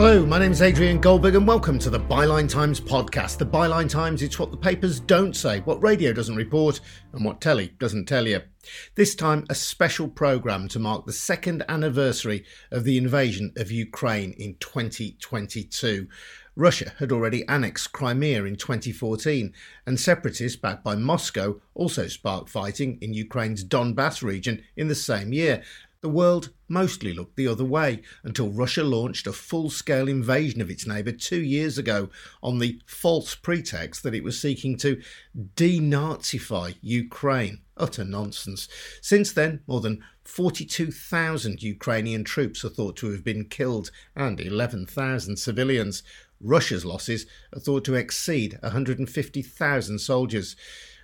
Hello, my name is Adrian Goldberg and welcome to the Byline Times podcast. The Byline Times, it's what the papers don't say, what radio doesn't report and what telly doesn't tell you. This time, a special programme to mark the second anniversary of the invasion of Ukraine in 2022. Russia had already annexed Crimea in 2014, and separatists backed by Moscow also sparked fighting in Ukraine's Donbas region in the same year. The world mostly looked the other way until Russia launched a full-scale invasion of its neighbour 2 years ago on the false pretext that it was seeking to denazify Ukraine. Utter nonsense. Since then, more than 42,000 Ukrainian troops are thought to have been killed and 11,000 civilians. Russia's losses are thought to exceed 150,000 soldiers.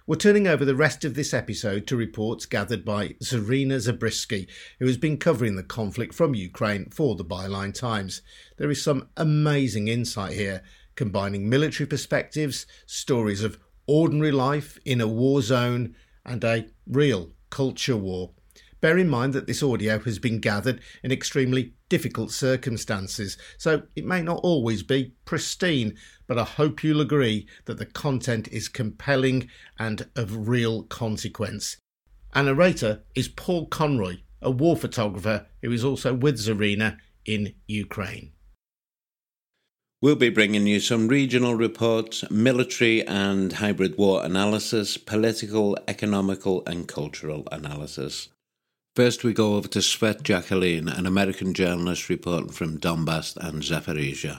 We're turning over the rest of this episode to reports gathered by Zarina Zabrisky, who has been covering the conflict from Ukraine for the Byline Times. There is some amazing insight here, combining military perspectives, stories of ordinary life in a war zone, and a real culture war. Bear in mind that this audio has been gathered in extremely difficult circumstances, so it may not always be pristine, but I hope you'll agree that the content is compelling and of real consequence. Our narrator is Paul Conroy, a war photographer who is also with Zarina in Ukraine. We'll be bringing you some regional reports, military and hybrid war analysis, political, economical and cultural analysis. First, we go over to Svet Jacqueline, an American journalist reporting from Donbas and Zaporizhzhia.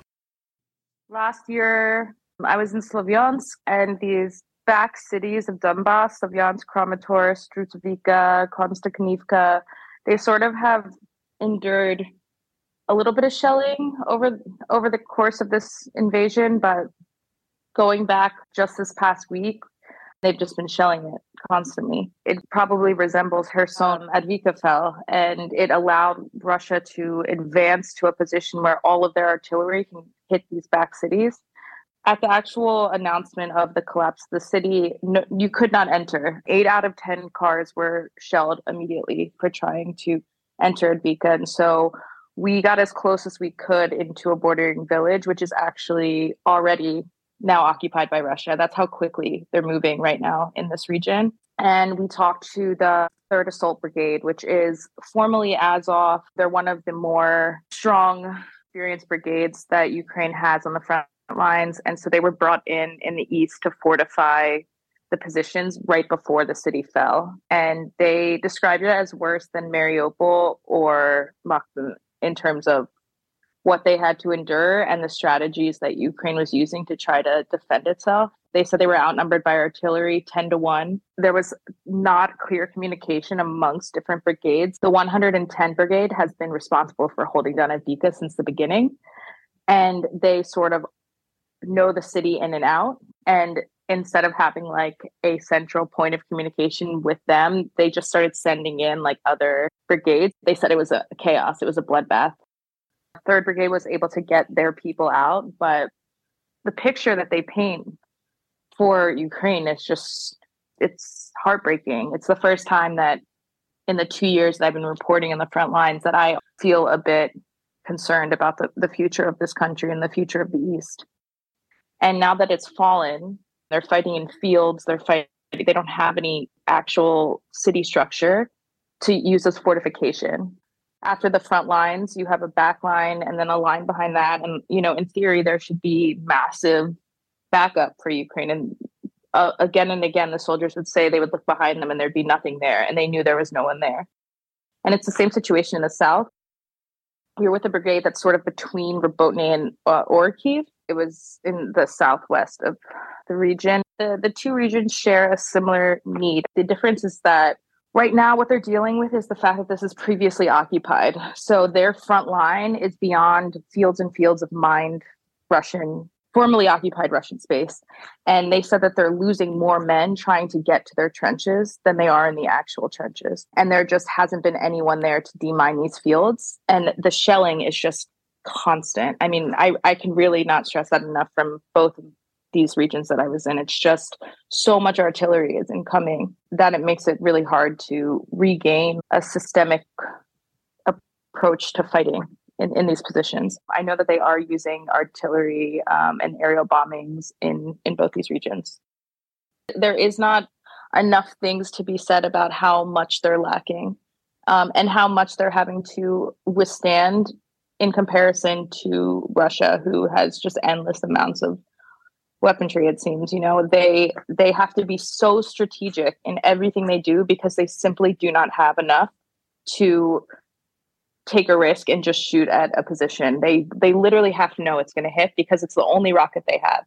Last year, I was in Sloviansk and these back cities of Donbas, Sloviansk, Kramatorsk, Druzhkivka, Kostiantynivka, they sort of have endured a little bit of shelling over the course of this invasion, but going back just this past week, they've just been shelling it constantly. It probably resembles Kherson, Advika fell, and it allowed Russia to advance to a position where all of their artillery can hit these back cities. At the actual announcement of the collapse of the city, you could not enter. 8 out of 10 cars were shelled immediately for trying to enter Advika. And so we got as close as we could into a bordering village, which is actually already now occupied by Russia. That's how quickly they're moving right now in this region. And we talked to the 3rd Assault Brigade, which is formerly Azov. They're one of the more strong, experienced brigades that Ukraine has on the front lines. And so they were brought in the east to fortify the positions right before the city fell. And they described it as worse than Mariupol or Bakhmut in terms of what they had to endure and the strategies that Ukraine was using to try to defend itself. They said they were outnumbered by artillery 10-1. There was not clear communication amongst different brigades. The 110 Brigade has been responsible for holding down Avdiivka since the beginning, and they sort of know the city in and out. And instead of having like a central point of communication with them, they just started sending in like other brigades. They said it was a chaos. It was a bloodbath. 3rd Brigade was able to get their people out, but the picture that they paint for Ukraine is just, it's heartbreaking. It's the first time that in the 2 years that I've been reporting on the front lines that I feel a bit concerned about the future of this country and the future of the East. And now that it's fallen, they're fighting in fields, they don't have any actual city structure to use as fortification. After the front lines, you have a back line and then a line behind that. And, you know, in theory, there should be massive backup for Ukraine. And again and again, the soldiers would say they would look behind them and there'd be nothing there. And they knew there was no one there. And it's the same situation in the south. You're with a brigade that's sort of between Robotny and Kyiv. It was in the southwest of the region. The two regions share a similar need. The difference is that right now, what they're dealing with is the fact that this is previously occupied. So their front line is beyond fields and fields of mined Russian, formerly occupied Russian space. And they said that they're losing more men trying to get to their trenches than they are in the actual trenches. And there just hasn't been anyone there to demine these fields. And the shelling is just constant. I mean, I can really not stress that enough from both these regions that I was in. It's just so much artillery is incoming that it makes it really hard to regain a systemic approach to fighting in these positions. I know that they are using artillery and aerial bombings in both these regions. There is not enough things to be said about how much they're lacking and how much they're having to withstand in comparison to Russia, who has just endless amounts of weaponry, it seems. You know, they have to be so strategic in everything they do because they simply do not have enough to take a risk and just shoot at a position. They literally have to know it's going to hit because it's the only rocket they have.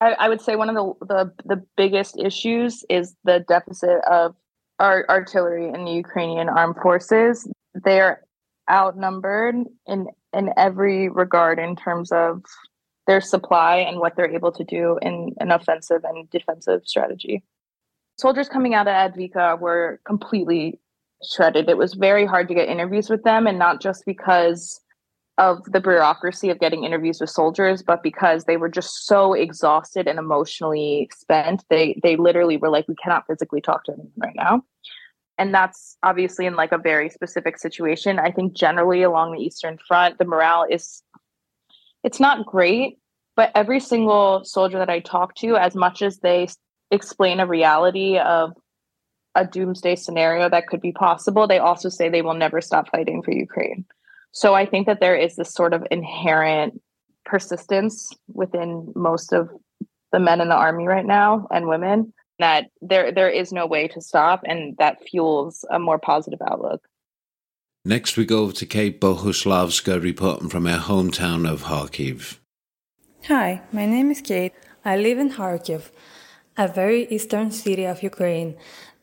I would say one of the biggest issues is the deficit of artillery in the Ukrainian armed forces. They are outnumbered in every regard in terms of their supply and what they're able to do in an offensive and defensive strategy. Soldiers coming out of Advika were completely shredded. It was very hard to get interviews with them, and not just because of the bureaucracy of getting interviews with soldiers, but because they were just so exhausted and emotionally spent. They literally were like, we cannot physically talk to them right now. And that's obviously in like a very specific situation. I think generally along the Eastern Front, the morale is, it's not great, but every single soldier that I talk to, as much as they explain a reality of a doomsday scenario that could be possible, they also say they will never stop fighting for Ukraine. So I think that there is this sort of inherent persistence within most of the men in the army right now, and women, that there is no way to stop, and that fuels a more positive outlook. Next, we go to Kate Bohuslavska reporting from her hometown of Kharkiv. Hi, my name is Kate. I live in Kharkiv, a very eastern city of Ukraine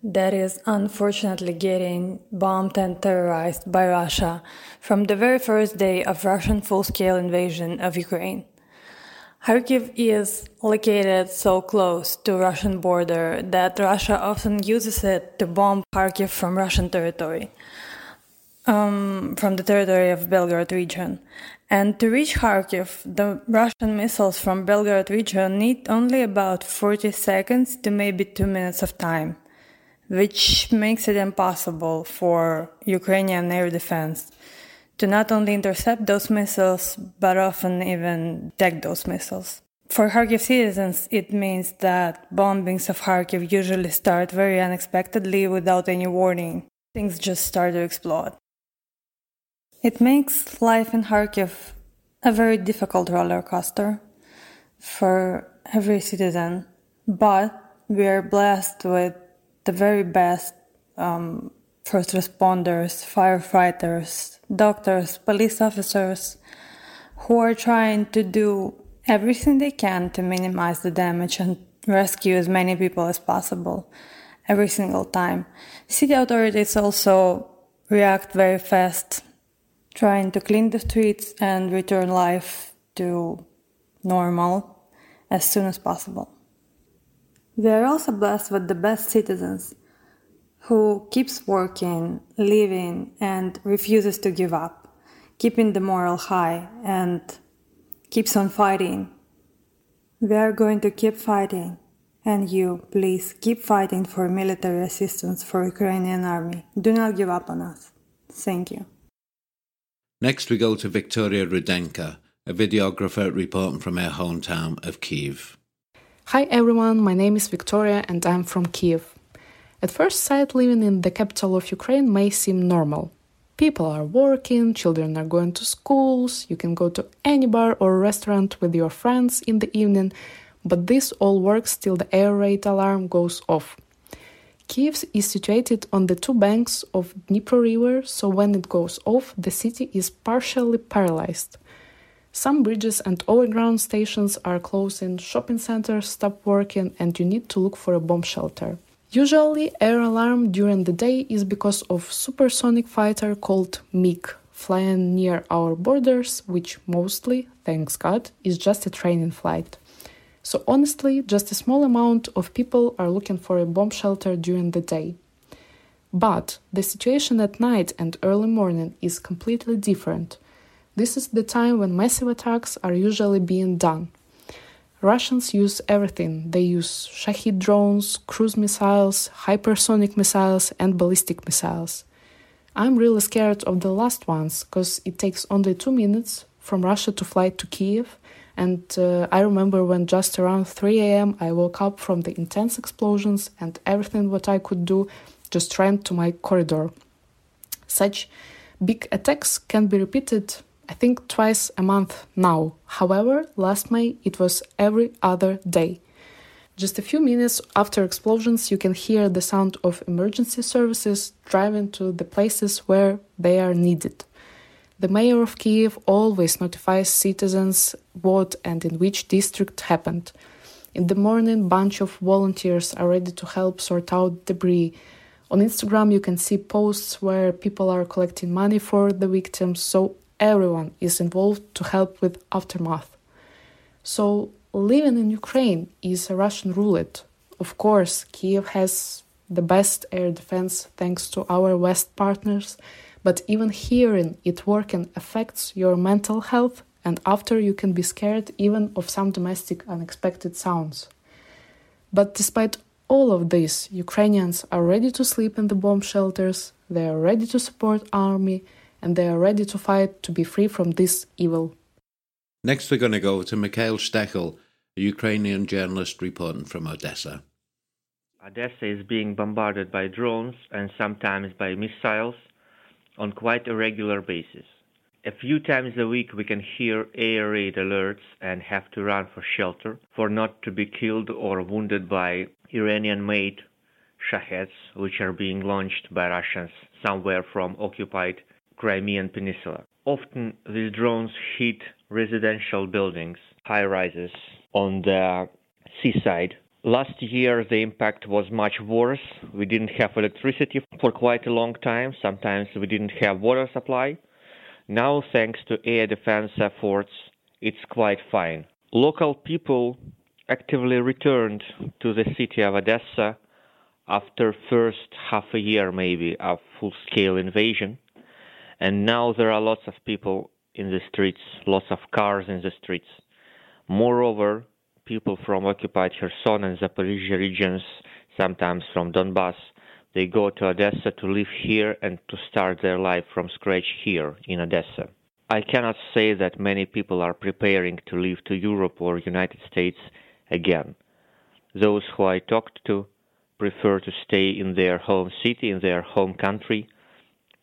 that is unfortunately getting bombed and terrorized by Russia from the very first day of Russian full-scale invasion of Ukraine. Kharkiv is located so close to Russian border that Russia often uses it to bomb Kharkiv from Russian territory, from the territory of Belgorod region. And to reach Kharkiv, the Russian missiles from Belgorod region need only about 40 seconds to maybe 2 minutes of time, which makes it impossible for Ukrainian air defense to not only intercept those missiles, but often even detect those missiles. For Kharkiv citizens, it means that bombings of Kharkiv usually start very unexpectedly without any warning. Things just start to explode. It makes life in Kharkiv a very difficult roller coaster for every citizen, but we are blessed with the very best first responders, firefighters, doctors, police officers, who are trying to do everything they can to minimize the damage and rescue as many people as possible every single time. City authorities also react very fast, trying to clean the streets and return life to normal as soon as possible. We are also blessed with the best citizens who keeps working, living, and refuses to give up, keeping the morale high and keeps on fighting. We are going to keep fighting, and you, please, keep fighting for military assistance for Ukrainian army. Do not give up on us. Thank you. Next we go to Victoria Rudenka, a videographer reporting from her hometown of Kyiv. Hi everyone, my name is Victoria and I'm from Kyiv. At first sight, living in the capital of Ukraine may seem normal. People are working, children are going to schools, you can go to any bar or restaurant with your friends in the evening, but this all works till the air raid alarm goes off. Kyiv is situated on the two banks of Dnipro river, so when it goes off, the city is partially paralyzed. Some bridges and overground stations are closing, shopping centers stop working, and you need to look for a bomb shelter. Usually, air alarm during the day is because of supersonic fighter called MiG, flying near our borders, which mostly, thanks God, is just a training flight. So honestly, just a small amount of people are looking for a bomb shelter during the day. But the situation at night and early morning is completely different. This is the time when massive attacks are usually being done. Russians use everything. They use Shahed drones, cruise missiles, hypersonic missiles, and ballistic missiles. I'm really scared of the last ones, because it takes only 2 minutes from Russia to fly to Kyiv. And I remember when just around 3 a.m. I woke up from the intense explosions and everything what I could do just ran to my corridor. Such big attacks can be repeated, I think, twice a month now. However, last May it was every other day. Just a few minutes after explosions, you can hear the sound of emergency services driving to the places where they are needed. The mayor of Kyiv always notifies citizens what and in which district happened. In the morning, bunch of volunteers are ready to help sort out debris. On Instagram, you can see posts where people are collecting money for the victims, so everyone is involved to help with aftermath. So, living in Ukraine is a Russian roulette. Of course, Kyiv has the best air defense thanks to our West partners, but even hearing it working affects your mental health, and after you can be scared even of some domestic unexpected sounds. But despite all of this, Ukrainians are ready to sleep in the bomb shelters, they are ready to support army, and they are ready to fight to be free from this evil. Next we're going to go to Mikhail Shtechel, a Ukrainian journalist reporting from Odessa. Odessa is being bombarded by drones and sometimes by missiles on quite a regular basis. A few times a week we can hear air raid alerts and have to run for shelter for not to be killed or wounded by Iranian-made Shaheds, which are being launched by Russians somewhere from occupied Crimean Peninsula. Often these drones hit residential buildings, high-rises on the seaside. Last year, the impact was much worse. We didn't have electricity for quite a long time. Sometimes we didn't have water supply. Now, thanks to air defense efforts, it's quite fine. Local people actively returned to the city of Odessa after first half a year, maybe, of full-scale invasion. And now there are lots of people in the streets, lots of cars in the streets. Moreover, people from occupied Kherson and Zaporizhzhia regions, sometimes from Donbas, they go to Odessa to live here and to start their life from scratch here in Odessa. I cannot say that many people are preparing to leave to Europe or United States again. Those who I talked to prefer to stay in their home city, in their home country,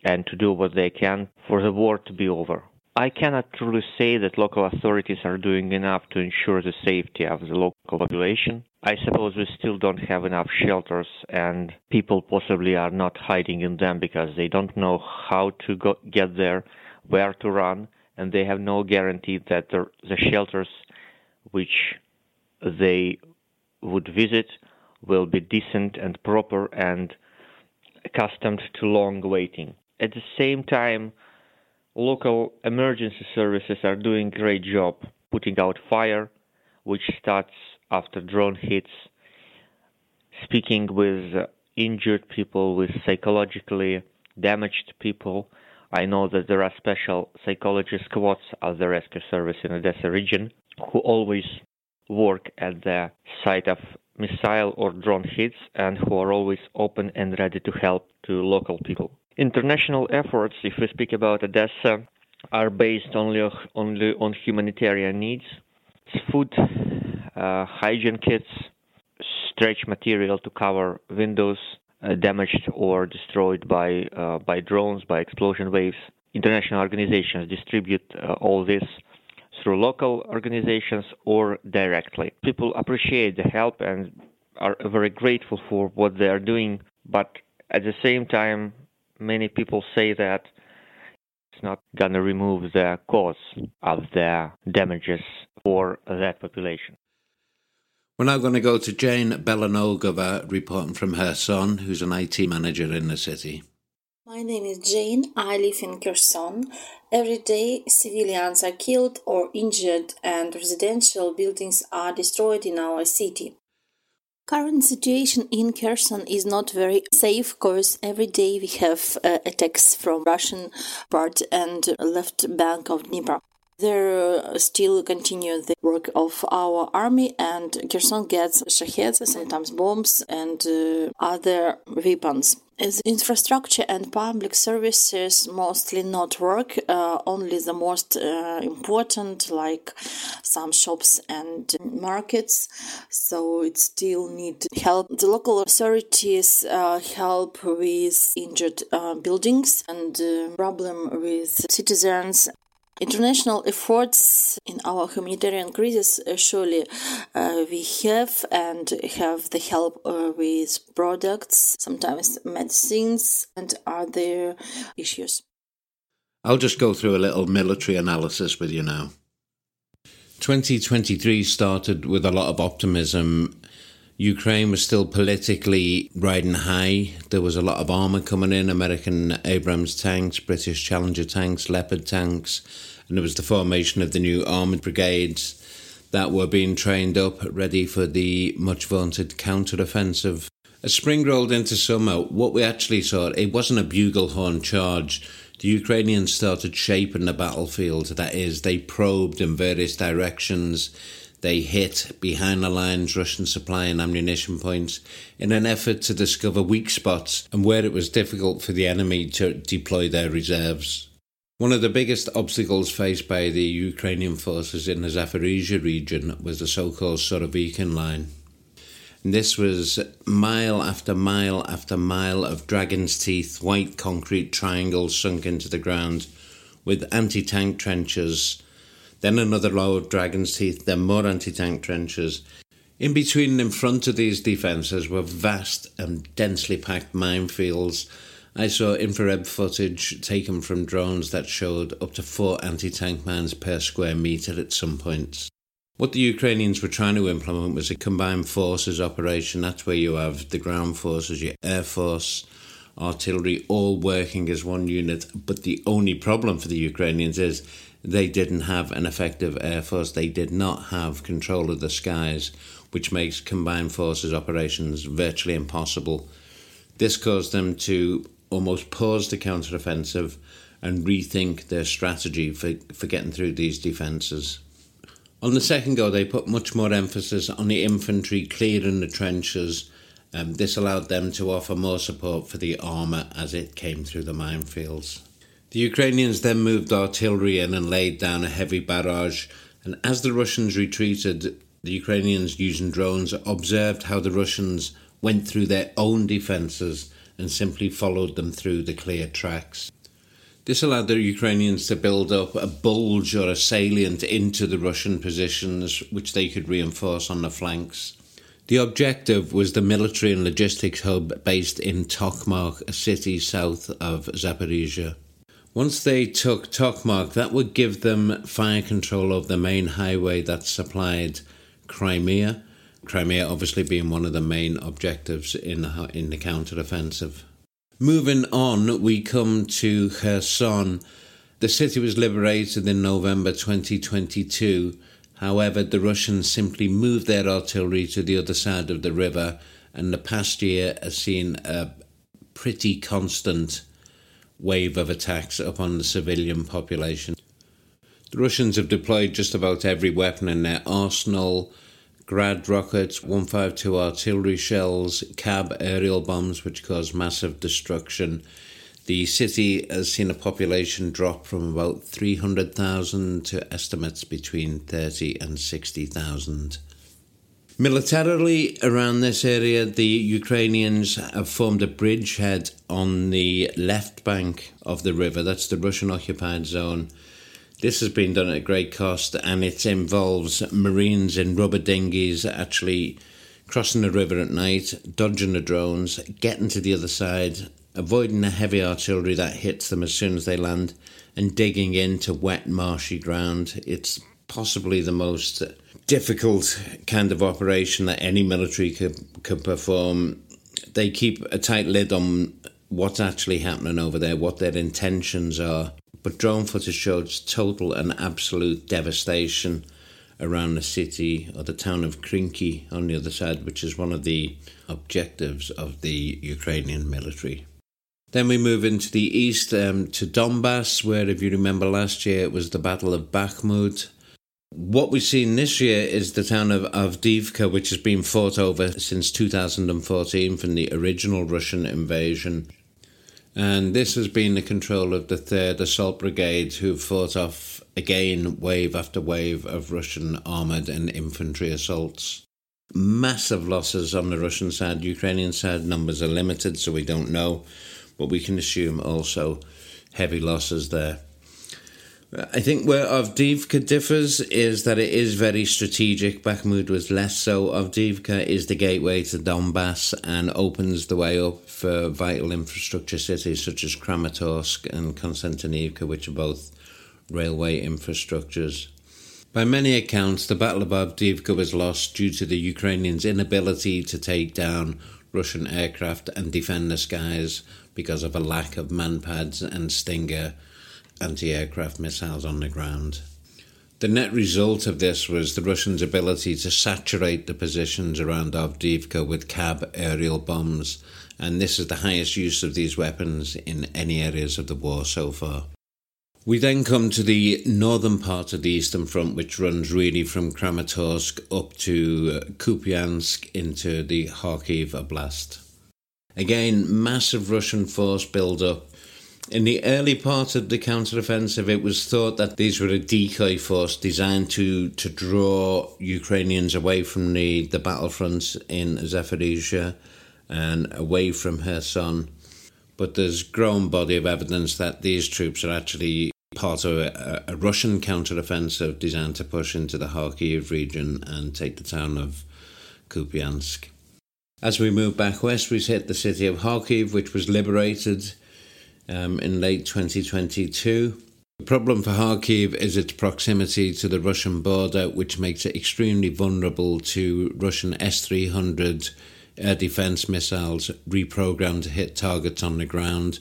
and to do what they can for the war to be over. I cannot truly say that local authorities are doing enough to ensure the safety of the local population. I suppose we still don't have enough shelters, and people possibly are not hiding in them because they don't know how to get there, where to run, and they have no guarantee that the shelters which they would visit will be decent and proper and accustomed to long waiting. At the same time, local emergency services are doing a great job putting out fire, which starts after drone hits, speaking with injured people, with psychologically damaged people. I know that there are special psychology squads of the rescue service in Odessa region who always work at the site of missile or drone hits and who are always open and ready to help to local people. International efforts, if we speak about Odessa, are based only on humanitarian needs. It's food, hygiene kits, stretch material to cover windows damaged or destroyed by drones, by explosion waves. International organizations distribute all this through local organizations or directly. People appreciate the help and are very grateful for what they are doing, but at the same time, many people say that it's not going to remove the cause of the damages for that population. We're now going to go to Jane Belanogova, reporting from Kherson, who's an IT manager in the city. My name is Jane. I live in Kherson. Every day, civilians are killed or injured and residential buildings are destroyed in our city. Current situation in Kherson is not very safe because every day we have attacks from Russian part and left bank of Dnipro. There still continue the work of our army, and Kherson gets Shahed, sometimes bombs and other weapons. As infrastructure and public services mostly not work, only the most important, like some shops and markets, so it still need help. The local authorities help with injured buildings and problem with citizens. International efforts in our humanitarian crisis, surely we have the help with products, sometimes medicines and other issues. I'll just go through a little military analysis with you now. 2023 started with a lot of optimism. Ukraine was still politically riding high. There was a lot of armour coming in, American Abrams tanks, British Challenger tanks, Leopard tanks, and there was the formation of the new armoured brigades that were being trained up, ready for the much-vaunted counter-offensive. As spring rolled into summer, what we actually saw, it wasn't a bugle horn charge. The Ukrainians started shaping the battlefield, that is, they probed in various directions. They hit behind the lines, Russian supply and ammunition points in an effort to discover weak spots and where it was difficult for the enemy to deploy their reserves. One of the biggest obstacles faced by the Ukrainian forces in the Zaporizhzhia region was the so-called Surovikin Line. And this was mile after mile after mile of dragon's teeth, white concrete triangles sunk into the ground with anti-tank trenches, then another row of dragon's teeth, then more anti-tank trenches. In between and in front of these defences were vast and densely packed minefields. I saw infrared footage taken from drones that showed up to 4 anti-tank mines per square metre at some points. What the Ukrainians were trying to implement was a combined forces operation. That's where you have the ground forces, your air force, artillery, all working as one unit. But the only problem for the Ukrainians is they didn't have an effective air force. They did not have control of the skies, which makes combined forces operations virtually impossible. This caused them to almost pause the counteroffensive and rethink their strategy for getting through these defences. On the second go, they put much more emphasis on the infantry clearing the trenches. This allowed them to offer more support for the armour as it came through the minefields. The Ukrainians then moved artillery in and laid down a heavy barrage, and as the Russians retreated, the Ukrainians using drones observed how the Russians went through their own defences and simply followed them through the clear tracks. This allowed the Ukrainians to build up a bulge or a salient into the Russian positions, which they could reinforce on the flanks. The objective was the military and logistics hub based in Tokmak, a city south of Zaporizhzhia. Once they took Tokmak, that would give them fire control of the main highway that supplied Crimea. Crimea obviously being one of the main objectives in the counter-offensive. Moving on, we come to Kherson. The city was liberated in November 2022. However, the Russians simply moved their artillery to the other side of the river, and the past year has seen a pretty constant wave of attacks upon the civilian population. The Russians have deployed just about every weapon in their arsenal: Grad rockets, 152 artillery shells, Cab aerial bombs, which cause massive destruction. The city has seen a population drop from about 300,000 to estimates between 30 and 60,000. Militarily, around this area, the Ukrainians have formed a bridgehead on the left bank of the river. That's the Russian-occupied zone. This has been done at great cost, and it involves Marines in rubber dinghies actually crossing the river at night, dodging the drones, getting to the other side, avoiding the heavy artillery that hits them as soon as they land, and digging into wet, marshy ground. It's possibly the most difficult kind of operation that any military could perform. They keep a tight lid on what's actually happening over there, what their intentions are. But drone footage shows total and absolute devastation around the city, or the town of Krynky on the other side, which is one of the objectives of the Ukrainian military. Then we move into the east to Donbas, where, if you remember last year, it was the Battle of Bakhmut. What we've seen this year is the town of Avdiivka, which has been fought over since 2014 from the original Russian invasion. And this has been the control of the 3rd Assault Brigade, who fought off again wave after wave of Russian armoured and infantry assaults. Massive losses on the Russian side. Ukrainian side numbers are limited, so we don't know, but we can assume also heavy losses there. I think where Avdiivka differs is that it is very strategic. Bakhmut was less so. Avdiivka is the gateway to Donbass and opens the way up for vital infrastructure cities such as Kramatorsk and Kostiantynivka, which are both railway infrastructures. By many accounts, the Battle of Avdiivka was lost due to the Ukrainians' inability to take down Russian aircraft and defend the skies because of a lack of manpads and Stinger anti-aircraft missiles on the ground. The net result of this was the Russians' ability to saturate the positions around Avdiivka with Cab aerial bombs, and this is the highest use of these weapons in any areas of the war so far. We then come to the northern part of the Eastern Front, which runs really from Kramatorsk up to Kupiansk into the Kharkiv Oblast. Again, massive Russian force build-up. In the early part of the counter-offensive, it was thought that these were a decoy force designed to draw Ukrainians away from the battlefronts in Zaporizhzhia and away from Kherson. But there's grown body of evidence that these troops are actually part of a Russian counter-offensive designed to push into the Kharkiv region and take the town of Kupiansk. As we move back west, we hit the city of Kharkiv, which was liberated in late 2022. The problem for Kharkiv is its proximity to the Russian border, which makes it extremely vulnerable to Russian S-300 air defence missiles reprogrammed to hit targets on the ground.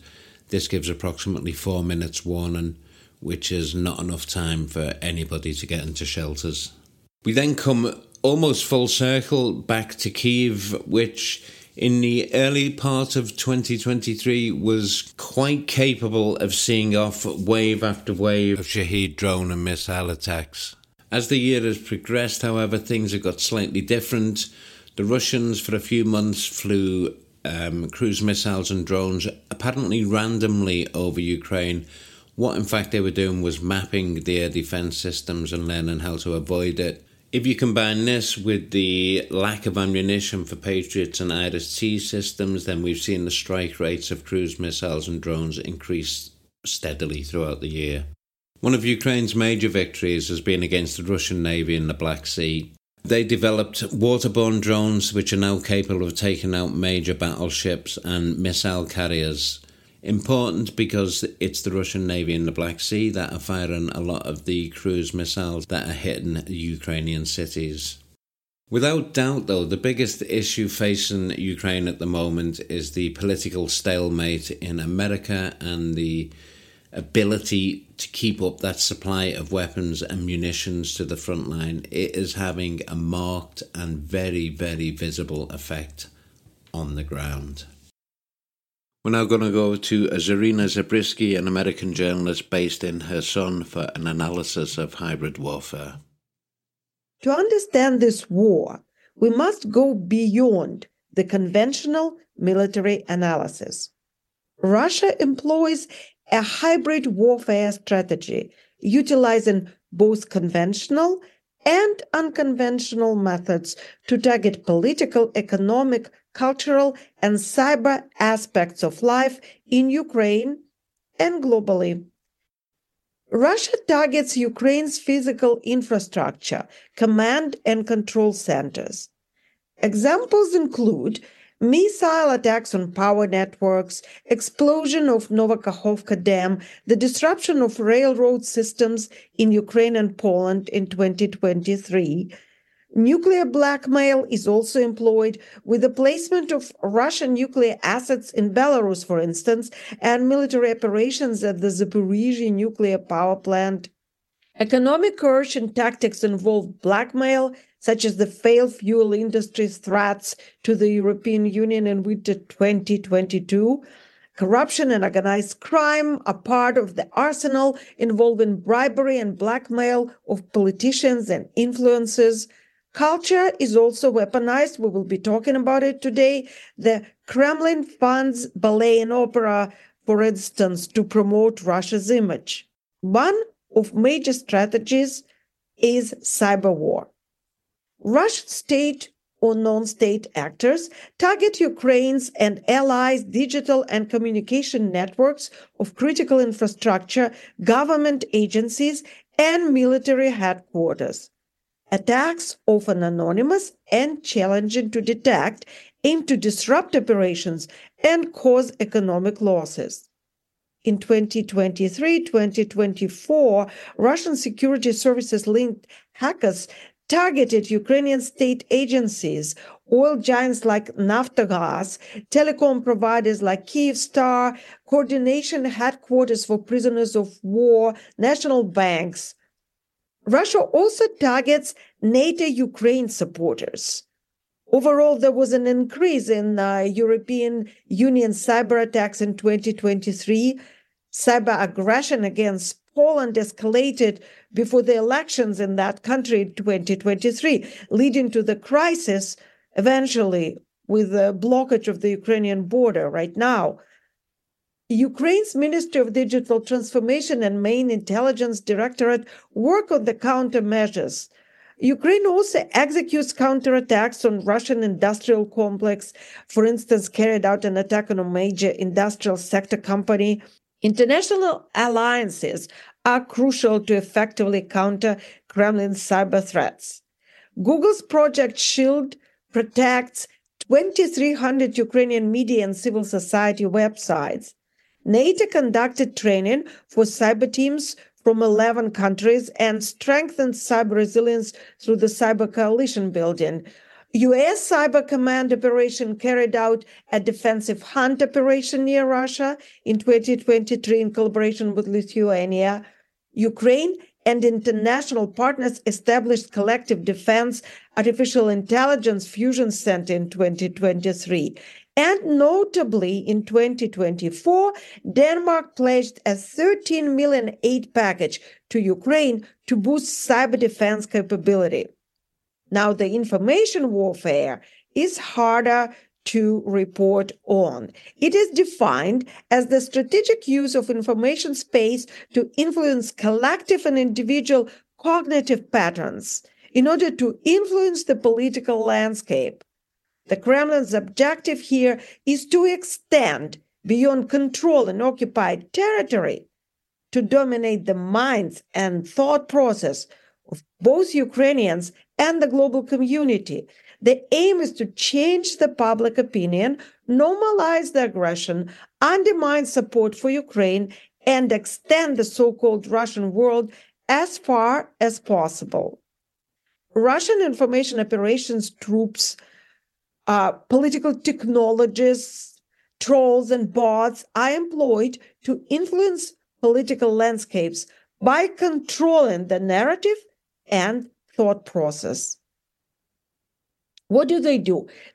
This gives approximately 4 minutes warning, which is not enough time for anybody to get into shelters. We then come almost full circle back to Kyiv, which in the early part of 2023 was quite capable of seeing off wave after wave of Shahed drone and missile attacks. As the year has progressed, however, things have got slightly different. The Russians for a few months flew cruise missiles and drones apparently randomly over Ukraine. What in fact they were doing was mapping the air defence systems and learning how to avoid it. If you combine this with the lack of ammunition for Patriots and IRIS-T systems, then we've seen the strike rates of cruise missiles and drones increase steadily throughout the year. One of Ukraine's major victories has been against the Russian Navy in the Black Sea. They developed waterborne drones which are now capable of taking out major battleships and missile carriers. Important because it's the Russian Navy in the Black Sea that are firing a lot of the cruise missiles that are hitting Ukrainian cities. Without doubt, though, the biggest issue facing Ukraine at the moment is the political stalemate in America and the ability to keep up that supply of weapons and munitions to the front line. It is having a marked and very, very visible effect on the ground. We're now going to go to Zarina Zabrisky, an American journalist based in Kherson, for an analysis of hybrid warfare. To understand this war, we must go beyond the conventional military analysis. Russia employs a hybrid warfare strategy, utilizing both conventional and unconventional methods to target political, economic, cultural, and cyber aspects of life in Ukraine and globally. Russia targets Ukraine's physical infrastructure, command and control centers. Examples include missile attacks on power networks, explosion of Novokhovka Dam, the disruption of railroad systems in Ukraine and Poland in 2023. Nuclear blackmail is also employed with the placement of Russian nuclear assets in Belarus, for instance, and military operations at the Zaporizhzhia nuclear power plant. Economic coercion tactics involve blackmail, such as the failed fuel industry's threats to the European Union in winter 2022, Corruption and organized crime are part of the arsenal involving bribery and blackmail of politicians and influencers. Culture is also weaponized. We will be talking about it today. The Kremlin funds ballet and opera, for instance, to promote Russia's image. One of major strategies is cyber war. Russian state or non-state actors target Ukraine's and allies' digital and communication networks of critical infrastructure, government agencies, and military headquarters. Attacks, often anonymous and challenging to detect, aim to disrupt operations and cause economic losses. In 2023-2024, Russian security services-linked hackers targeted Ukrainian state agencies, oil giants like Naftogaz, telecom providers like Kyivstar, coordination headquarters for prisoners of war, national banks. Russia also targets NATO Ukraine supporters. Overall, there was an increase in European Union cyber attacks in 2023. Cyber aggression against Poland escalated before the elections in that country in 2023, leading to the crisis, eventually with the blockage of the Ukrainian border right now. Ukraine's Ministry of Digital Transformation and Main Intelligence Directorate work on the countermeasures. Ukraine also executes counterattacks on Russian industrial complex, for instance, carried out an attack on a major industrial sector company. International alliances are crucial to effectively counter Kremlin cyber threats. Google's Project Shield protects 2,300 Ukrainian media and civil society websites. NATO conducted training for cyber teams from 11 countries and strengthened cyber resilience through the cyber coalition building. U.S. Cyber Command operation carried out a defensive hunt operation near Russia in 2023 in collaboration with Lithuania. Ukraine and international partners established Collective Defense Artificial Intelligence Fusion Center in 2023. And notably, in 2024, Denmark pledged a 13 million aid package to Ukraine to boost cyber defense capability. Now, the information warfare is harder to report on. It is defined as the strategic use of information space to influence collective and individual cognitive patterns in order to influence the political landscape. The Kremlin's objective here is to extend beyond control and occupied territory to dominate the minds and thought process of both Ukrainians and the global community. The aim is to change the public opinion, normalize the aggression, undermine support for Ukraine, and extend the so-called Russian world as far as possible. Russian information operations troops, political technologists, trolls, and bots are employed to influence political landscapes by controlling the narrative and thought process. What do?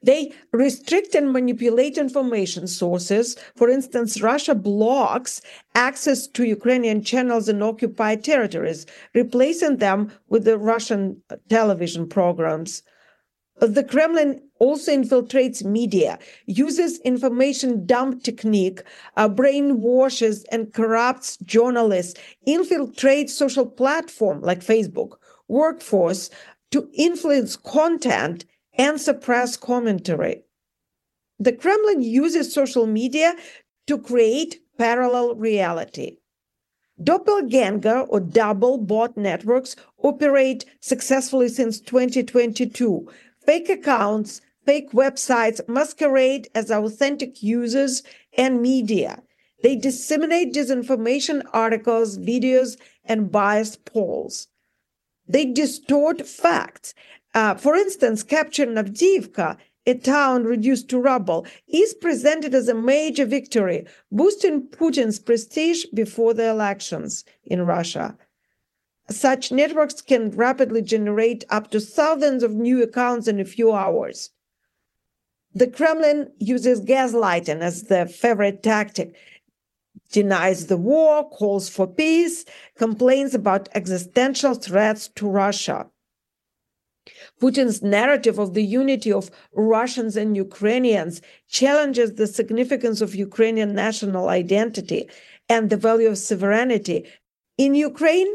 They restrict and manipulate information sources. For instance, Russia blocks access to Ukrainian channels in occupied territories, replacing them with the Russian television programs. The Kremlin also infiltrates media, uses information dump technique, brainwashes and corrupts journalists, infiltrates social platforms like Facebook, workforce to influence content and suppress commentary. The Kremlin uses social media to create parallel reality. Doppelganger or double bot networks operate successfully since 2022. Fake accounts, fake websites masquerade as authentic users and media. They disseminate disinformation articles, videos, and biased polls. They distort facts. For instance, capturing Avdiivka, a town reduced to rubble, is presented as a major victory, boosting Putin's prestige before the elections in Russia. Such networks can rapidly generate up to thousands of new accounts in a few hours. The Kremlin uses gaslighting as their favorite tactic, denies the war, calls for peace, complains about existential threats to Russia. Putin's narrative of the unity of Russians and Ukrainians challenges the significance of Ukrainian national identity and the value of sovereignty. In Ukraine,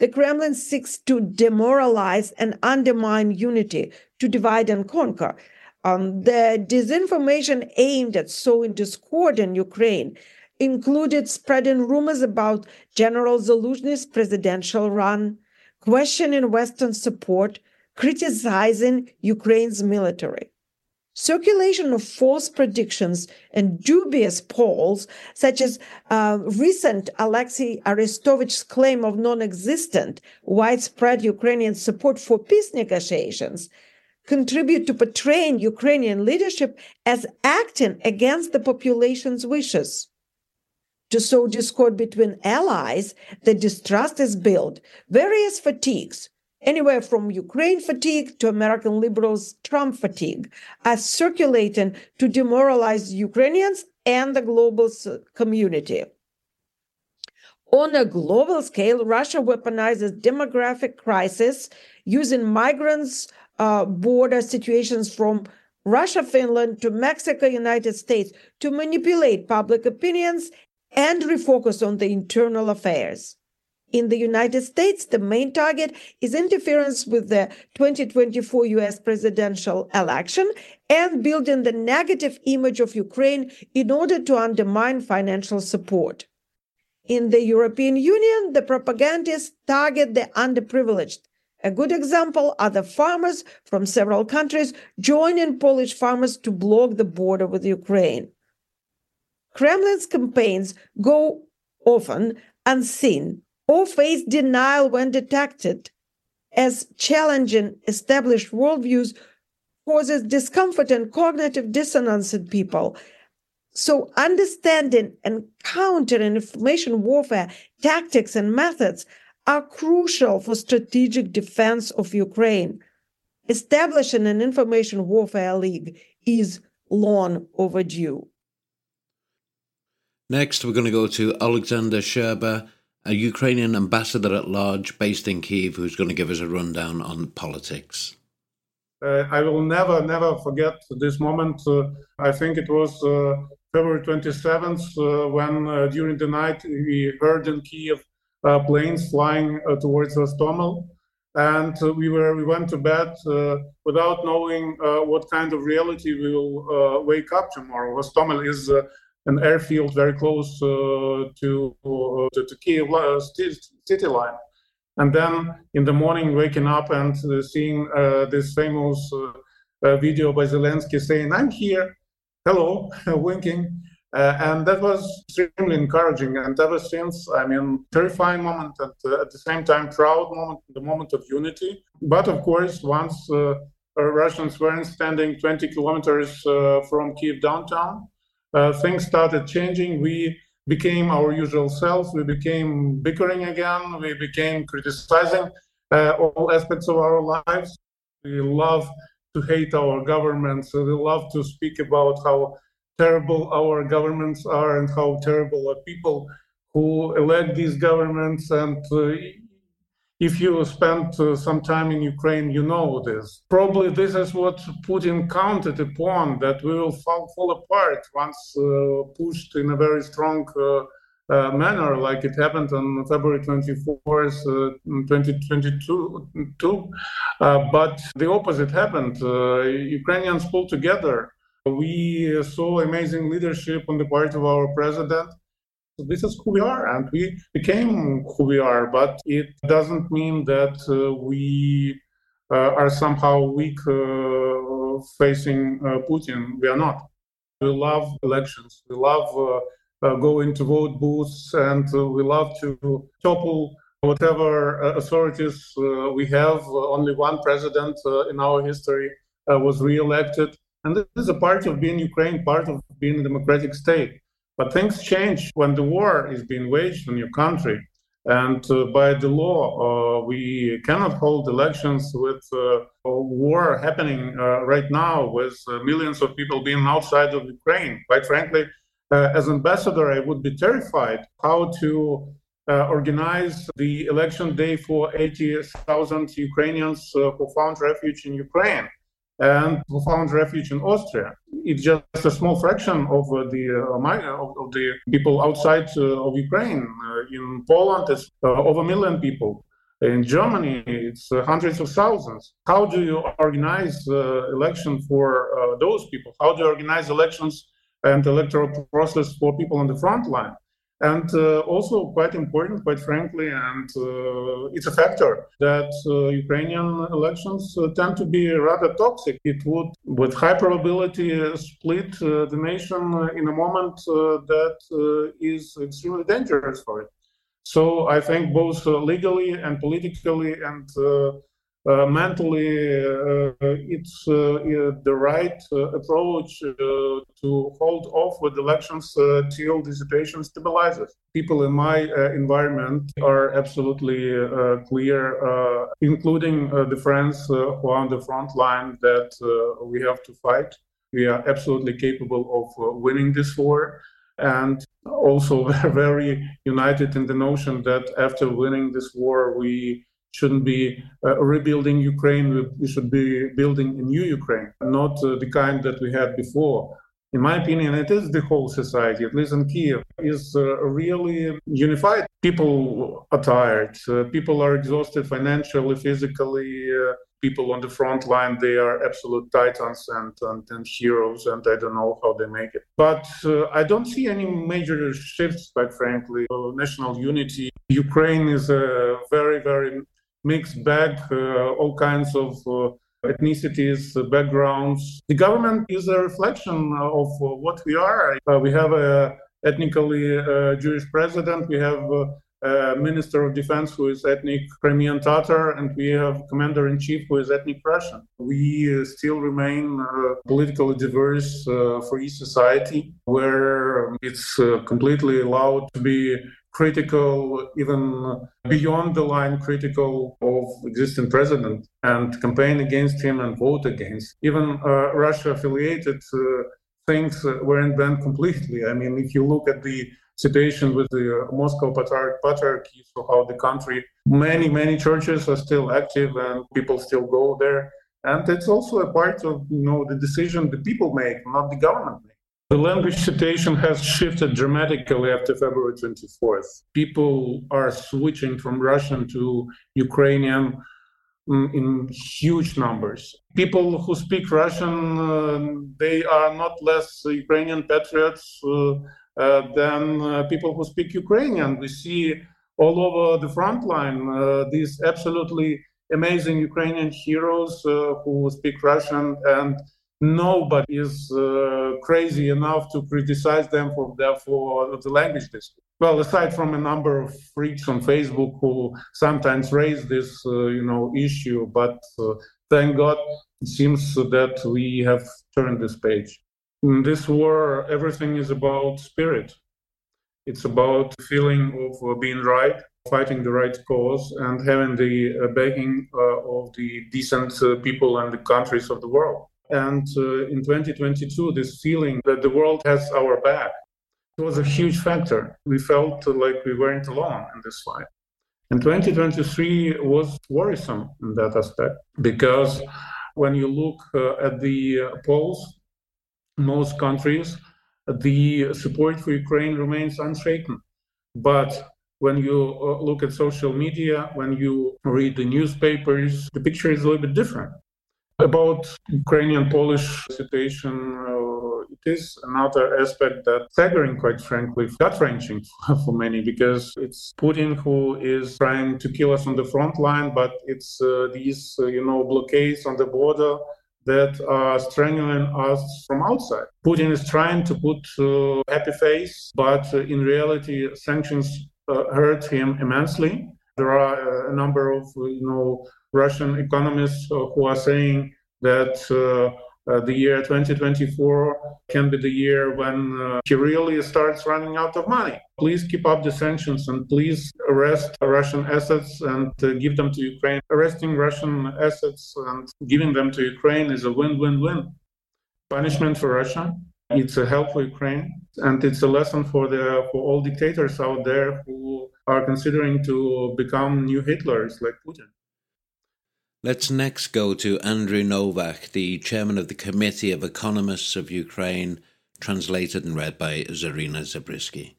the Kremlin seeks to demoralize and undermine unity, to divide and conquer. The disinformation aimed at sowing discord in Ukraine included spreading rumors about General Zelensky's presidential run, questioning Western support, criticizing Ukraine's military. Circulation of false predictions and dubious polls, such as recent Alexei Aristovich's claim of non-existent widespread Ukrainian support for peace negotiations, contribute to portraying Ukrainian leadership as acting against the population's wishes. To sow discord between allies, the distrust is built. Various fatigues, anywhere from Ukraine fatigue to American liberals' Trump fatigue, are circulating to demoralize Ukrainians and the global community. On a global scale, Russia weaponizes demographic crisis using migrants' border situations from Russia, Finland to Mexico, United States to manipulate public opinions and refocus on the internal affairs. In the United States, the main target is interference with the 2024 U.S. presidential election and building the negative image of Ukraine in order to undermine financial support. In the European Union, the propagandists target the underprivileged. A good example are the farmers from several countries joining Polish farmers to block the border with Ukraine. Kremlin's campaigns go often unseen or face denial when detected, as challenging established worldviews causes discomfort and cognitive dissonance in people. So understanding and countering information warfare tactics and methods are crucial for strategic defense of Ukraine. Establishing an information warfare league is long overdue. Next, we're going to go to Alexander Sherba, a Ukrainian ambassador at large based in Kyiv, who's going to give us a rundown on politics. I will never forget this moment. I think it was February 27th when during the night we heard in Kyiv planes flying towards Ostomel, and we went to bed without knowing what kind of reality we will wake up tomorrow. Ostomel is an airfield very close to Kyiv city line. And then in the morning, waking up and seeing this famous video by Zelensky saying, "I'm here, hello," winking. And that was extremely encouraging. And ever since, I mean, terrifying moment and at the same time proud moment, the moment of unity. But of course, once Russians weren't standing 20 kilometers from Kyiv downtown, things started changing. We became our usual selves. We became bickering again. We became criticizing all aspects of our lives. We love to hate our governments. We love to speak about how terrible our governments are and how terrible are people who elect these governments. And if you spent some time in Ukraine, you know this. Probably this is what Putin counted upon, that we will fall apart once pushed in a very strong manner, like it happened on February 24th, 2022. But the opposite happened. Ukrainians pulled together. We saw amazing leadership on the part of our president. This is who we are, and we became who we are, but it doesn't mean that we are somehow weak facing Putin. We are not. We love elections. We love going to vote booths, and we love to topple whatever authorities we have. Only one president in our history was re-elected, and this is a part of being Ukraine, part of being a democratic state. But things change when the war is being waged on your country. And by the law, we cannot hold elections with war happening right now, with millions of people being outside of Ukraine. Quite frankly, as ambassador, I would be terrified how to organize the election day for 80,000 Ukrainians who found refuge in Ukraine and who found refuge in Austria. It's just a small fraction of the people outside of Ukraine. In Poland, it's over a million people. In Germany, it's hundreds of thousands. How do you organize election for those people? How do you organize elections and electoral process for people on the front line? And also quite important, quite frankly, and it's a factor that Ukrainian elections tend to be rather toxic. It would, with high probability, split the nation in a moment that is extremely dangerous for it. So I think both legally and politically and mentally, it's the right approach to hold off with elections till the situation stabilizes. People in my environment are absolutely clear, including the friends who are on the front line, that we have to fight. We are absolutely capable of winning this war. And also we're very united in the notion that after winning this war, we shouldn't be rebuilding Ukraine. We should be building a new Ukraine, not the kind that we had before. In my opinion, it is the whole society, at least in Kyiv, is really unified. People are tired. People are exhausted financially, physically. People on the front line, they are absolute titans and heroes, and I don't know how they make it. But I don't see any major shifts, quite frankly, of national unity. Ukraine is a very, very mixed bag, all kinds of ethnicities, backgrounds. The government is a reflection of what we are. We have an ethnically Jewish president, we have a minister of defense who is ethnic Crimean Tatar, and we have commander-in-chief who is ethnic Russian. We still remain politically diverse free society, where it's completely allowed to be critical, even beyond the line critical of existing president, and campaign against him and vote against. Even Russia-affiliated things weren't banned completely. I mean, if you look at the situation with the Moscow Patriarchy, so how the country, many, many churches are still active and people still go there. And it's also a part of, you know, the decision the people make, not the government make. The language situation has shifted dramatically after February 24th. People are switching from Russian to Ukrainian in huge numbers. People who speak Russian, they are not less Ukrainian patriots than people who speak Ukrainian. We see all over the front line these absolutely amazing Ukrainian heroes who speak Russian, and nobody is crazy enough to criticize them for the language dispute. Well, aside from a number of freaks on Facebook who sometimes raise this, issue, but thank God, it seems that we have turned this page. In this war, everything is about spirit. It's about the feeling of being right, fighting the right cause, and having the backing of the decent people and the countries of the world. And in 2022, this feeling that the world has our back, it was a huge factor. We felt like we weren't alone in this fight. And 2023 was worrisome in that aspect, because when you look at the polls, most countries, the support for Ukraine remains unshaken. But when you look at social media, when you read the newspapers, the picture is a little bit different. About Ukrainian-Polish situation, it is another aspect that's staggering, quite frankly, gut-wrenching for many, because it's Putin who is trying to kill us on the front line, but it's these, blockades on the border that are strangling us from outside. Putin is trying to put a happy face, but in reality, sanctions hurt him immensely. There are a number of, Russian economists who are saying that The year 2024 can be the year when he really starts running out of money. Please keep up the sanctions and please arrest Russian assets and give them to Ukraine. Arresting Russian assets and giving them to Ukraine is a win-win-win. Punishment for Russia, it's a help for Ukraine, and it's a lesson for all dictators out there who are considering to become new Hitlers like Putin. Let's next go to Andrew Novak, the chairman of the Committee of Economists of Ukraine, translated and read by Zarina Zabrisky.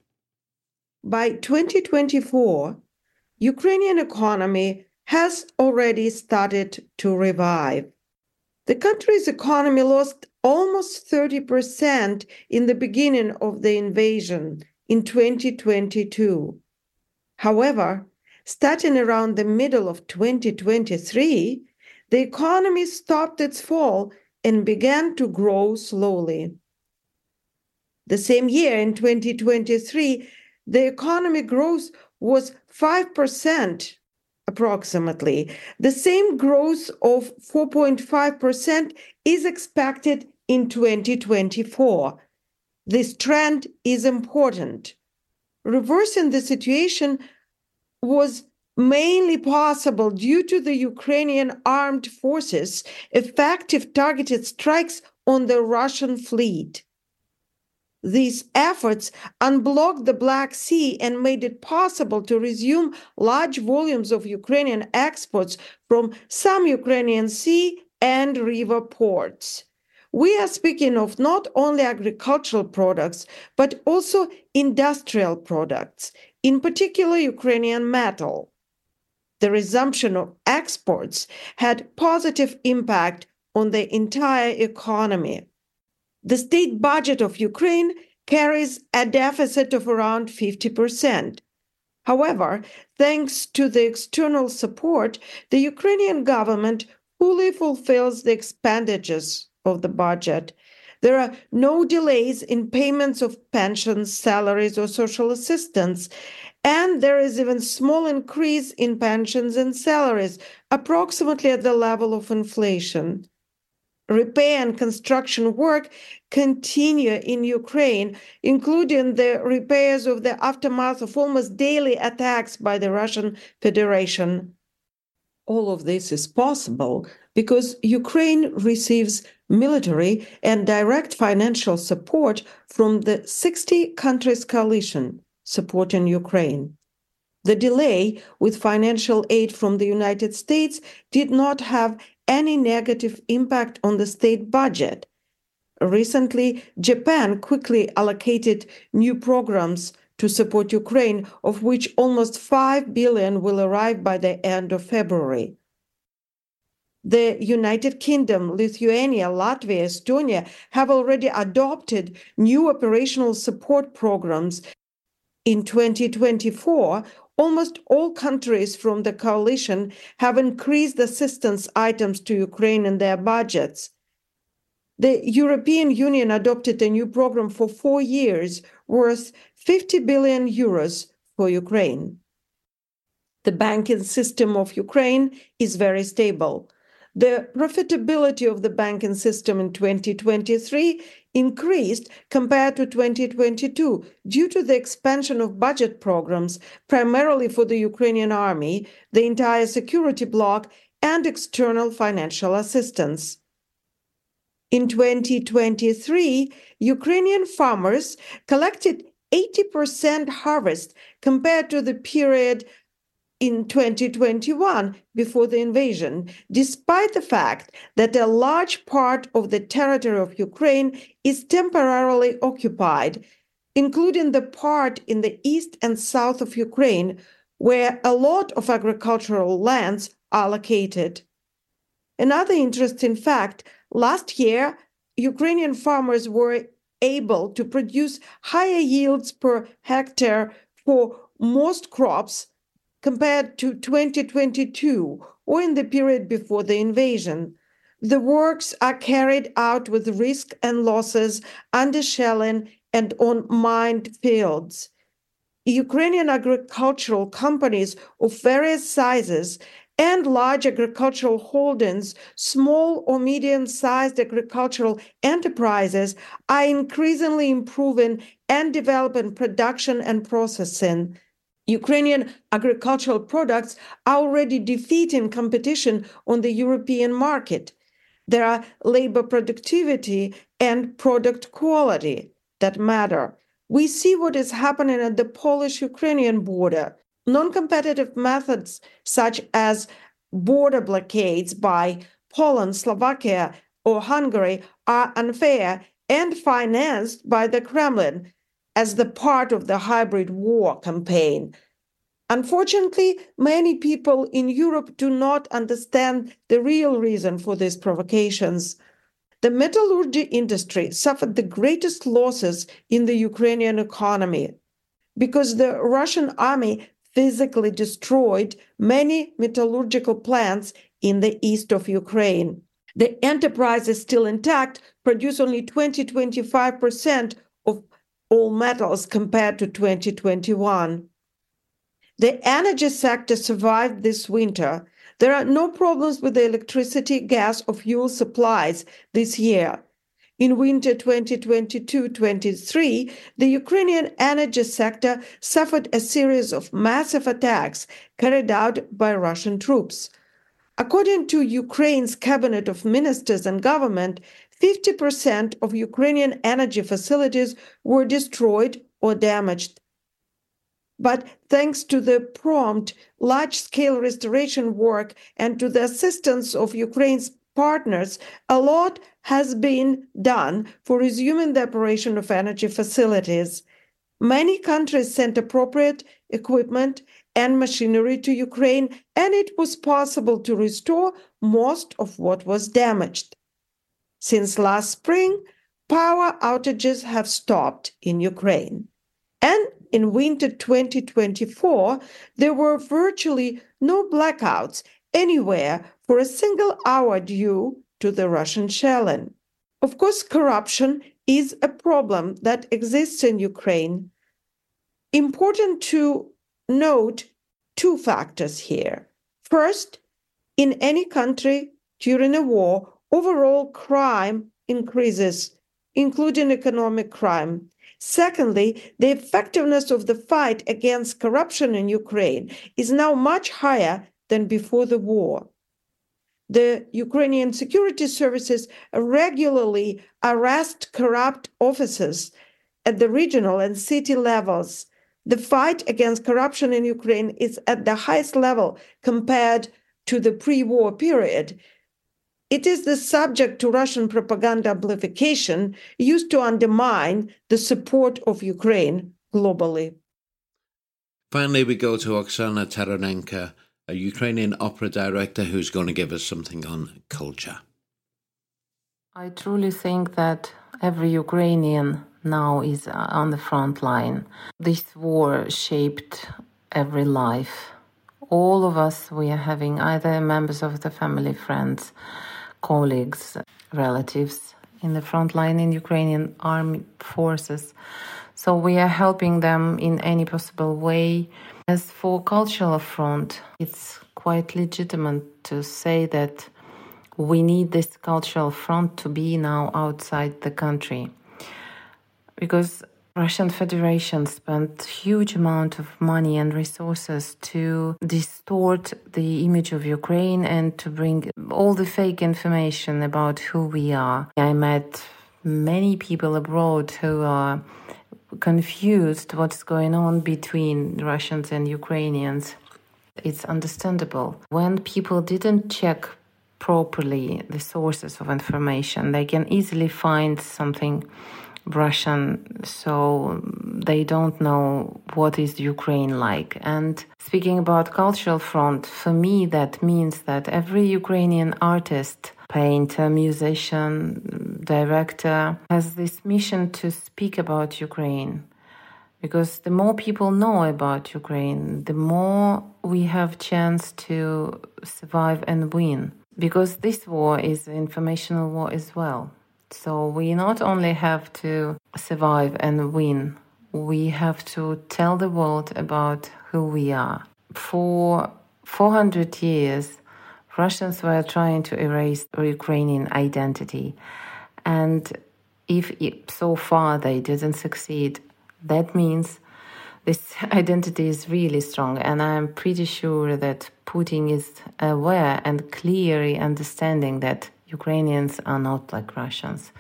By 2024, Ukrainian economy has already started to revive. The country's economy lost almost 30% in the beginning of the invasion in 2022. However, starting around the middle of 2023, the economy stopped its fall and began to grow slowly. The same year, in 2023, the economy growth was 5% approximately. The same growth of 4.5% is expected in 2024. This trend is important. Reversing the situation was mainly possible due to the Ukrainian armed forces' effective targeted strikes on the Russian fleet. These efforts unblocked the Black Sea and made it possible to resume large volumes of Ukrainian exports from some Ukrainian sea and river ports. We are speaking of not only agricultural products, but also industrial products, in particular Ukrainian metal. The resumption of exports had positive impact on the entire economy. The state budget of Ukraine carries a deficit of around 50%. However, thanks to the external support, the Ukrainian government fully fulfills the expenditures of the budget. There are no delays in payments of pensions, salaries, or social assistance, and there is even small increase in pensions and salaries, approximately at the level of inflation. Repair and construction work continue in Ukraine, including the repairs of the aftermath of almost daily attacks by the Russian Federation. All of this is possible because Ukraine receives military and direct financial support from the 60 countries coalition supporting Ukraine. The delay with financial aid from the United States did not have any negative impact on the state budget. Recently, Japan quickly allocated new programs to support Ukraine, of which almost 5 billion will arrive by the end of February. The United Kingdom, Lithuania, Latvia, Estonia have already adopted new operational support programs. In 2024, almost all countries from the coalition have increased assistance items to Ukraine in their budgets. The European Union adopted a new program for 4 years worth 50 billion euros for Ukraine. The banking system of Ukraine is very stable. The profitability of the banking system in 2023 increased compared to 2022 due to the expansion of budget programs, primarily for the Ukrainian army, the entire security bloc, and external financial assistance. In 2023, Ukrainian farmers collected 80% harvest compared to the period in 2021, before the invasion, despite the fact that a large part of the territory of Ukraine is temporarily occupied, including the part in the east and south of Ukraine, where a lot of agricultural lands are located. Another interesting fact, last year, Ukrainian farmers were able to produce higher yields per hectare for most crops compared to 2022 or in the period before the invasion. The works are carried out with risk and losses, under shelling, and on mined fields. Ukrainian agricultural companies of various sizes and large agricultural holdings, small or medium-sized agricultural enterprises are increasingly improving and developing production and processing. Ukrainian agricultural products are already defeating competition on the European market. There are labor productivity and product quality that matter. We see what is happening at the Polish-Ukrainian border. Non-competitive methods such as border blockades by Poland, Slovakia, or Hungary are unfair and financed by the Kremlin as the part of the hybrid war campaign. Unfortunately, many people in Europe do not understand the real reason for these provocations. The metallurgy industry suffered the greatest losses in the Ukrainian economy because the Russian army physically destroyed many metallurgical plants in the east of Ukraine. The enterprise is still intact, produce only 20-25% of all metals compared to 2021. The energy sector survived this winter. There are no problems with the electricity, gas, or fuel supplies this year. In winter 2022-23, the Ukrainian energy sector suffered a series of massive attacks carried out by Russian troops. According to Ukraine's cabinet of ministers and government, 50% of Ukrainian energy facilities were destroyed or damaged. But thanks to the prompt, large-scale restoration work and to the assistance of Ukraine's partners, a lot has been done for resuming the operation of energy facilities. Many countries sent appropriate equipment and machinery to Ukraine, and it was possible to restore most of what was damaged. Since last spring, power outages have stopped in Ukraine. And in winter 2024, there were virtually no blackouts anywhere for a single hour due to the Russian shelling. Of course, corruption is a problem that exists in Ukraine. Important to note two factors here. First, in any country during a war, overall crime increases, including economic crime. Secondly, the effectiveness of the fight against corruption in Ukraine is now much higher than before the war. The Ukrainian security services regularly arrest corrupt officers at the regional and city levels. The fight against corruption in Ukraine is at the highest level compared to the pre-war period. It is the subject to Russian propaganda amplification used to undermine the support of Ukraine globally. Finally, we go to Oksana Taranenko, a Ukrainian opera director who's going to give us something on culture. I truly think that every Ukrainian now is on the front line. This war shaped every life. All of us, we are having either members of the family, friends, colleagues, relatives in the front line in Ukrainian armed forces. So we are helping them in any possible way. As for cultural front, it's quite legitimate to say that we need this cultural front to be now outside the country. Because Russian Federation spent huge amount of money and resources to distort the image of Ukraine and to bring all the fake information about who we are. I met many people abroad who are confused what's going on between Russians and Ukrainians. It's understandable. When people didn't check properly the sources of information, they can easily find something Russian, so they don't know what is Ukraine like. And speaking about cultural front, for me that means that every Ukrainian artist, painter, musician, director has this mission to speak about Ukraine. Because the more people know about Ukraine, the more we have chance to survive and win. Because this war is an informational war as well. So we not only have to survive and win, we have to tell the world about who we are. For 400 years, Russians were trying to erase Ukrainian identity. And if so far they didn't succeed, that means this identity is really strong. And I'm pretty sure that Putin is aware and clearly understanding that Ukrainians are not like Russians.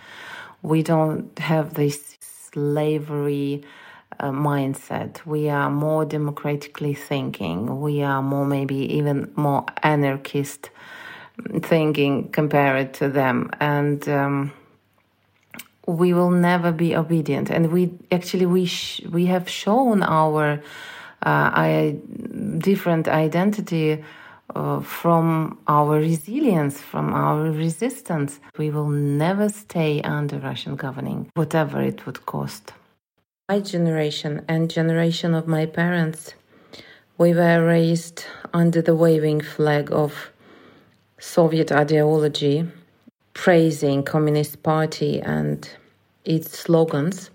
We don't have this slavery mindset. We are more democratically thinking. We are more, maybe even more anarchist thinking compared to them. And we will never be obedient. And we have shown our different identity from our resilience, from our resistance. We will never stay under Russian governing, whatever it would cost. My generation and generation of my parents, we were raised under the waving flag of Soviet ideology, praising Communist Party and its slogans,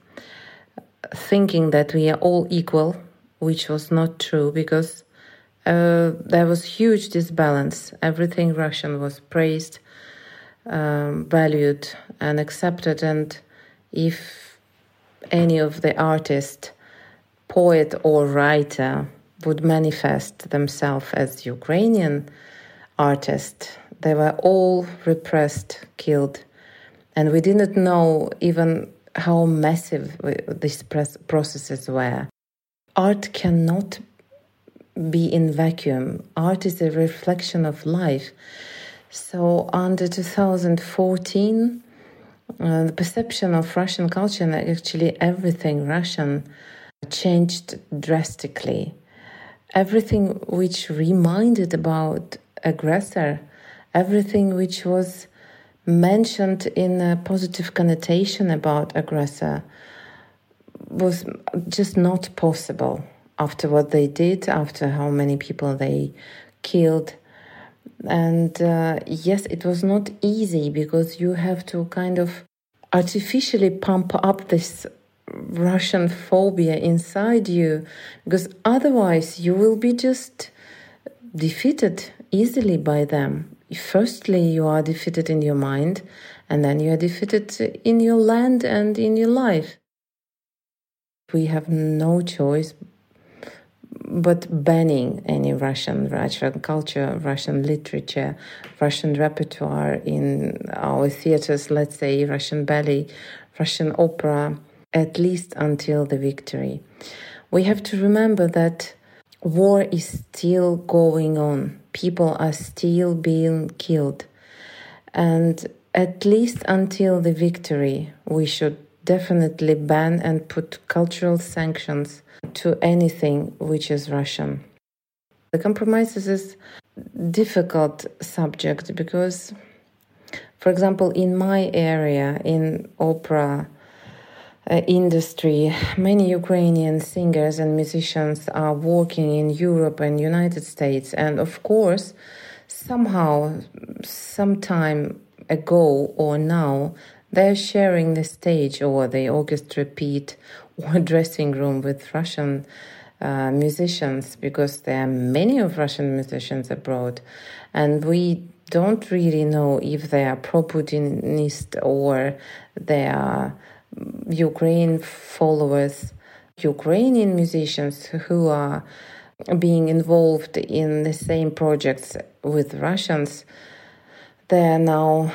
thinking that we are all equal, which was not true, because there was huge disbalance. Everything Russian was praised, valued and accepted. And if any of the artist, poet or writer would manifest themselves as Ukrainian artist, they were all repressed, killed. And we didn't know even how massive these processes were. Art cannot be in vacuum. Art is a reflection of life. So under 2014, the perception of Russian culture and actually everything Russian changed drastically. Everything which reminded about aggressor, everything which was mentioned in a positive connotation about aggressor was just not possible after what they did, after how many people they killed. And yes, it was not easy, because you have to kind of artificially pump up this Russian phobia inside you, because otherwise you will be just defeated easily by them. Firstly, you are defeated in your mind, and then you are defeated in your land and in your life. We have no choice but banning any Russian culture, Russian literature, Russian repertoire in our theaters, let's say Russian ballet, Russian opera, at least until the victory. We have to remember that war is still going on. People are still being killed. And at least until the victory, we should definitely ban and put cultural sanctions to anything which is Russian. The compromises is a difficult subject because, for example, in my area, in opera industry, many Ukrainian singers and musicians are working in Europe and United States. And of course, somehow, sometime ago or now, they're sharing the stage or the orchestra pit or dressing room with Russian musicians, because there are many of Russian musicians abroad. And we don't really know if they are pro-Putinist or they are Ukraine followers. Ukrainian musicians who are being involved in the same projects with Russians, they are now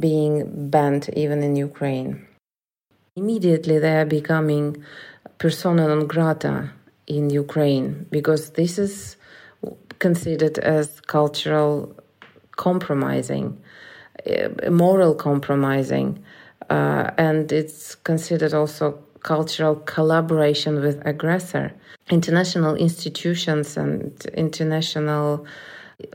being banned even in Ukraine. Immediately they are becoming persona non grata in Ukraine, because this is considered as cultural compromising, moral compromising. And it's considered also cultural collaboration with aggressor. International institutions and international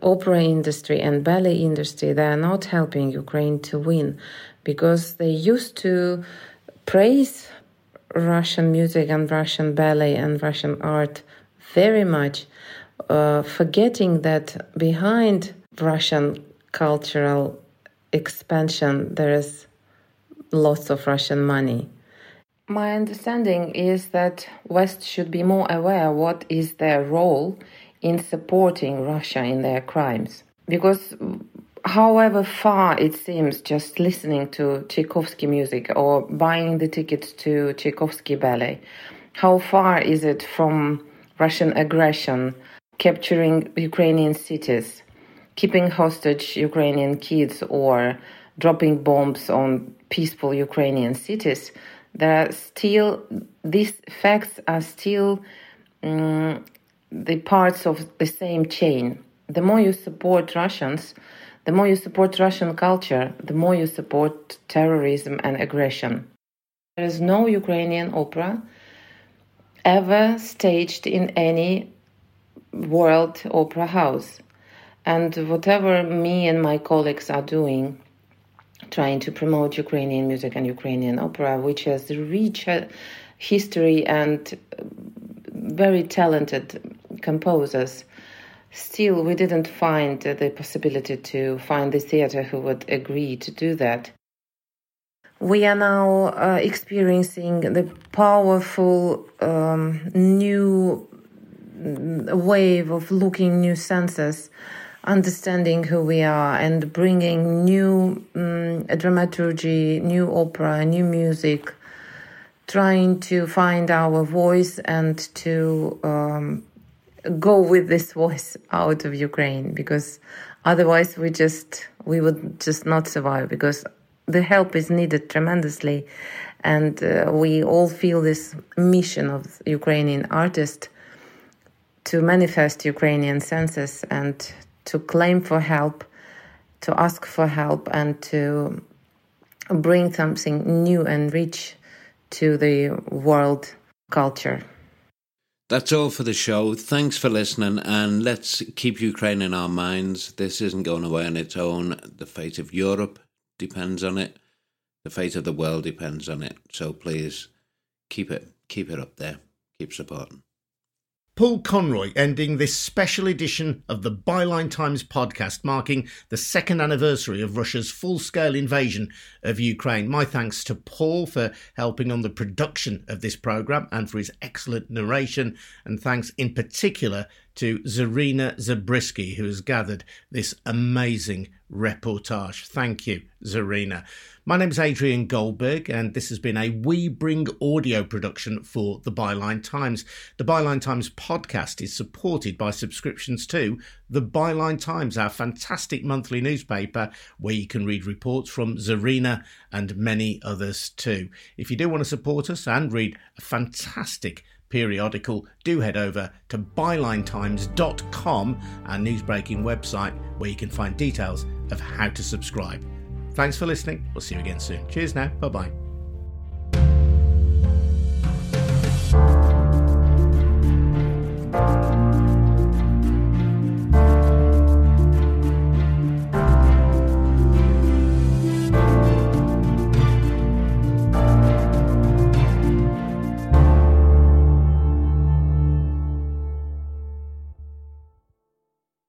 opera industry and ballet industry, they are not helping Ukraine to win, because they used to praise Russian music and Russian ballet and Russian art very much, forgetting that behind Russian cultural expansion there is lots of Russian money. My understanding is that West should be more aware what is their role in supporting Russia in their crimes. Because however far it seems just listening to Tchaikovsky music or buying the tickets to Tchaikovsky ballet, how far is it from Russian aggression, capturing Ukrainian cities, keeping hostage Ukrainian kids or dropping bombs on peaceful Ukrainian cities? There are still, these facts are still the parts of the same chain. The more you support Russians, the more you support Russian culture, the more you support terrorism and aggression. There is no Ukrainian opera ever staged in any world opera house. And whatever me and my colleagues are doing, trying to promote Ukrainian music and Ukrainian opera, which has a rich history and very talented composers, still, we didn't find the possibility to find the theater who would agree to do that. We are now experiencing the powerful new wave of looking new senses, understanding who we are and bringing new dramaturgy, new opera, new music, trying to find our voice and to go with this voice out of Ukraine, because otherwise we would just not survive, because the help is needed tremendously, and we all feel this mission of Ukrainian artists to manifest Ukrainian senses and to claim for help, to ask for help, and to bring something new and rich to the world culture. That's all for the show. Thanks for listening, and let's keep Ukraine in our minds. This isn't going away on its own. The fate of Europe depends on it. The fate of the world depends on it. So please, keep it up there. Keep supporting. Paul Conroy ending this special edition of the Byline Times podcast, marking the second anniversary of Russia's full-scale invasion of Ukraine. My thanks to Paul for helping on the production of this programme and for his excellent narration. And thanks in particular to Zarina Zabrisky, who has gathered this amazing reportage. Thank you, Zarina. My name's Adrian Goldberg, and this has been a We Bring audio production for the Byline Times. The Byline Times podcast is supported by subscriptions to the Byline Times, our fantastic monthly newspaper where you can read reports from Zarina and many others too. If you do want to support us and read a fantastic periodical, do head over to bylinetimes.com, our newsbreaking website, where you can find details of how to subscribe. Thanks for listening. We'll see you again soon. Cheers now. Bye-bye.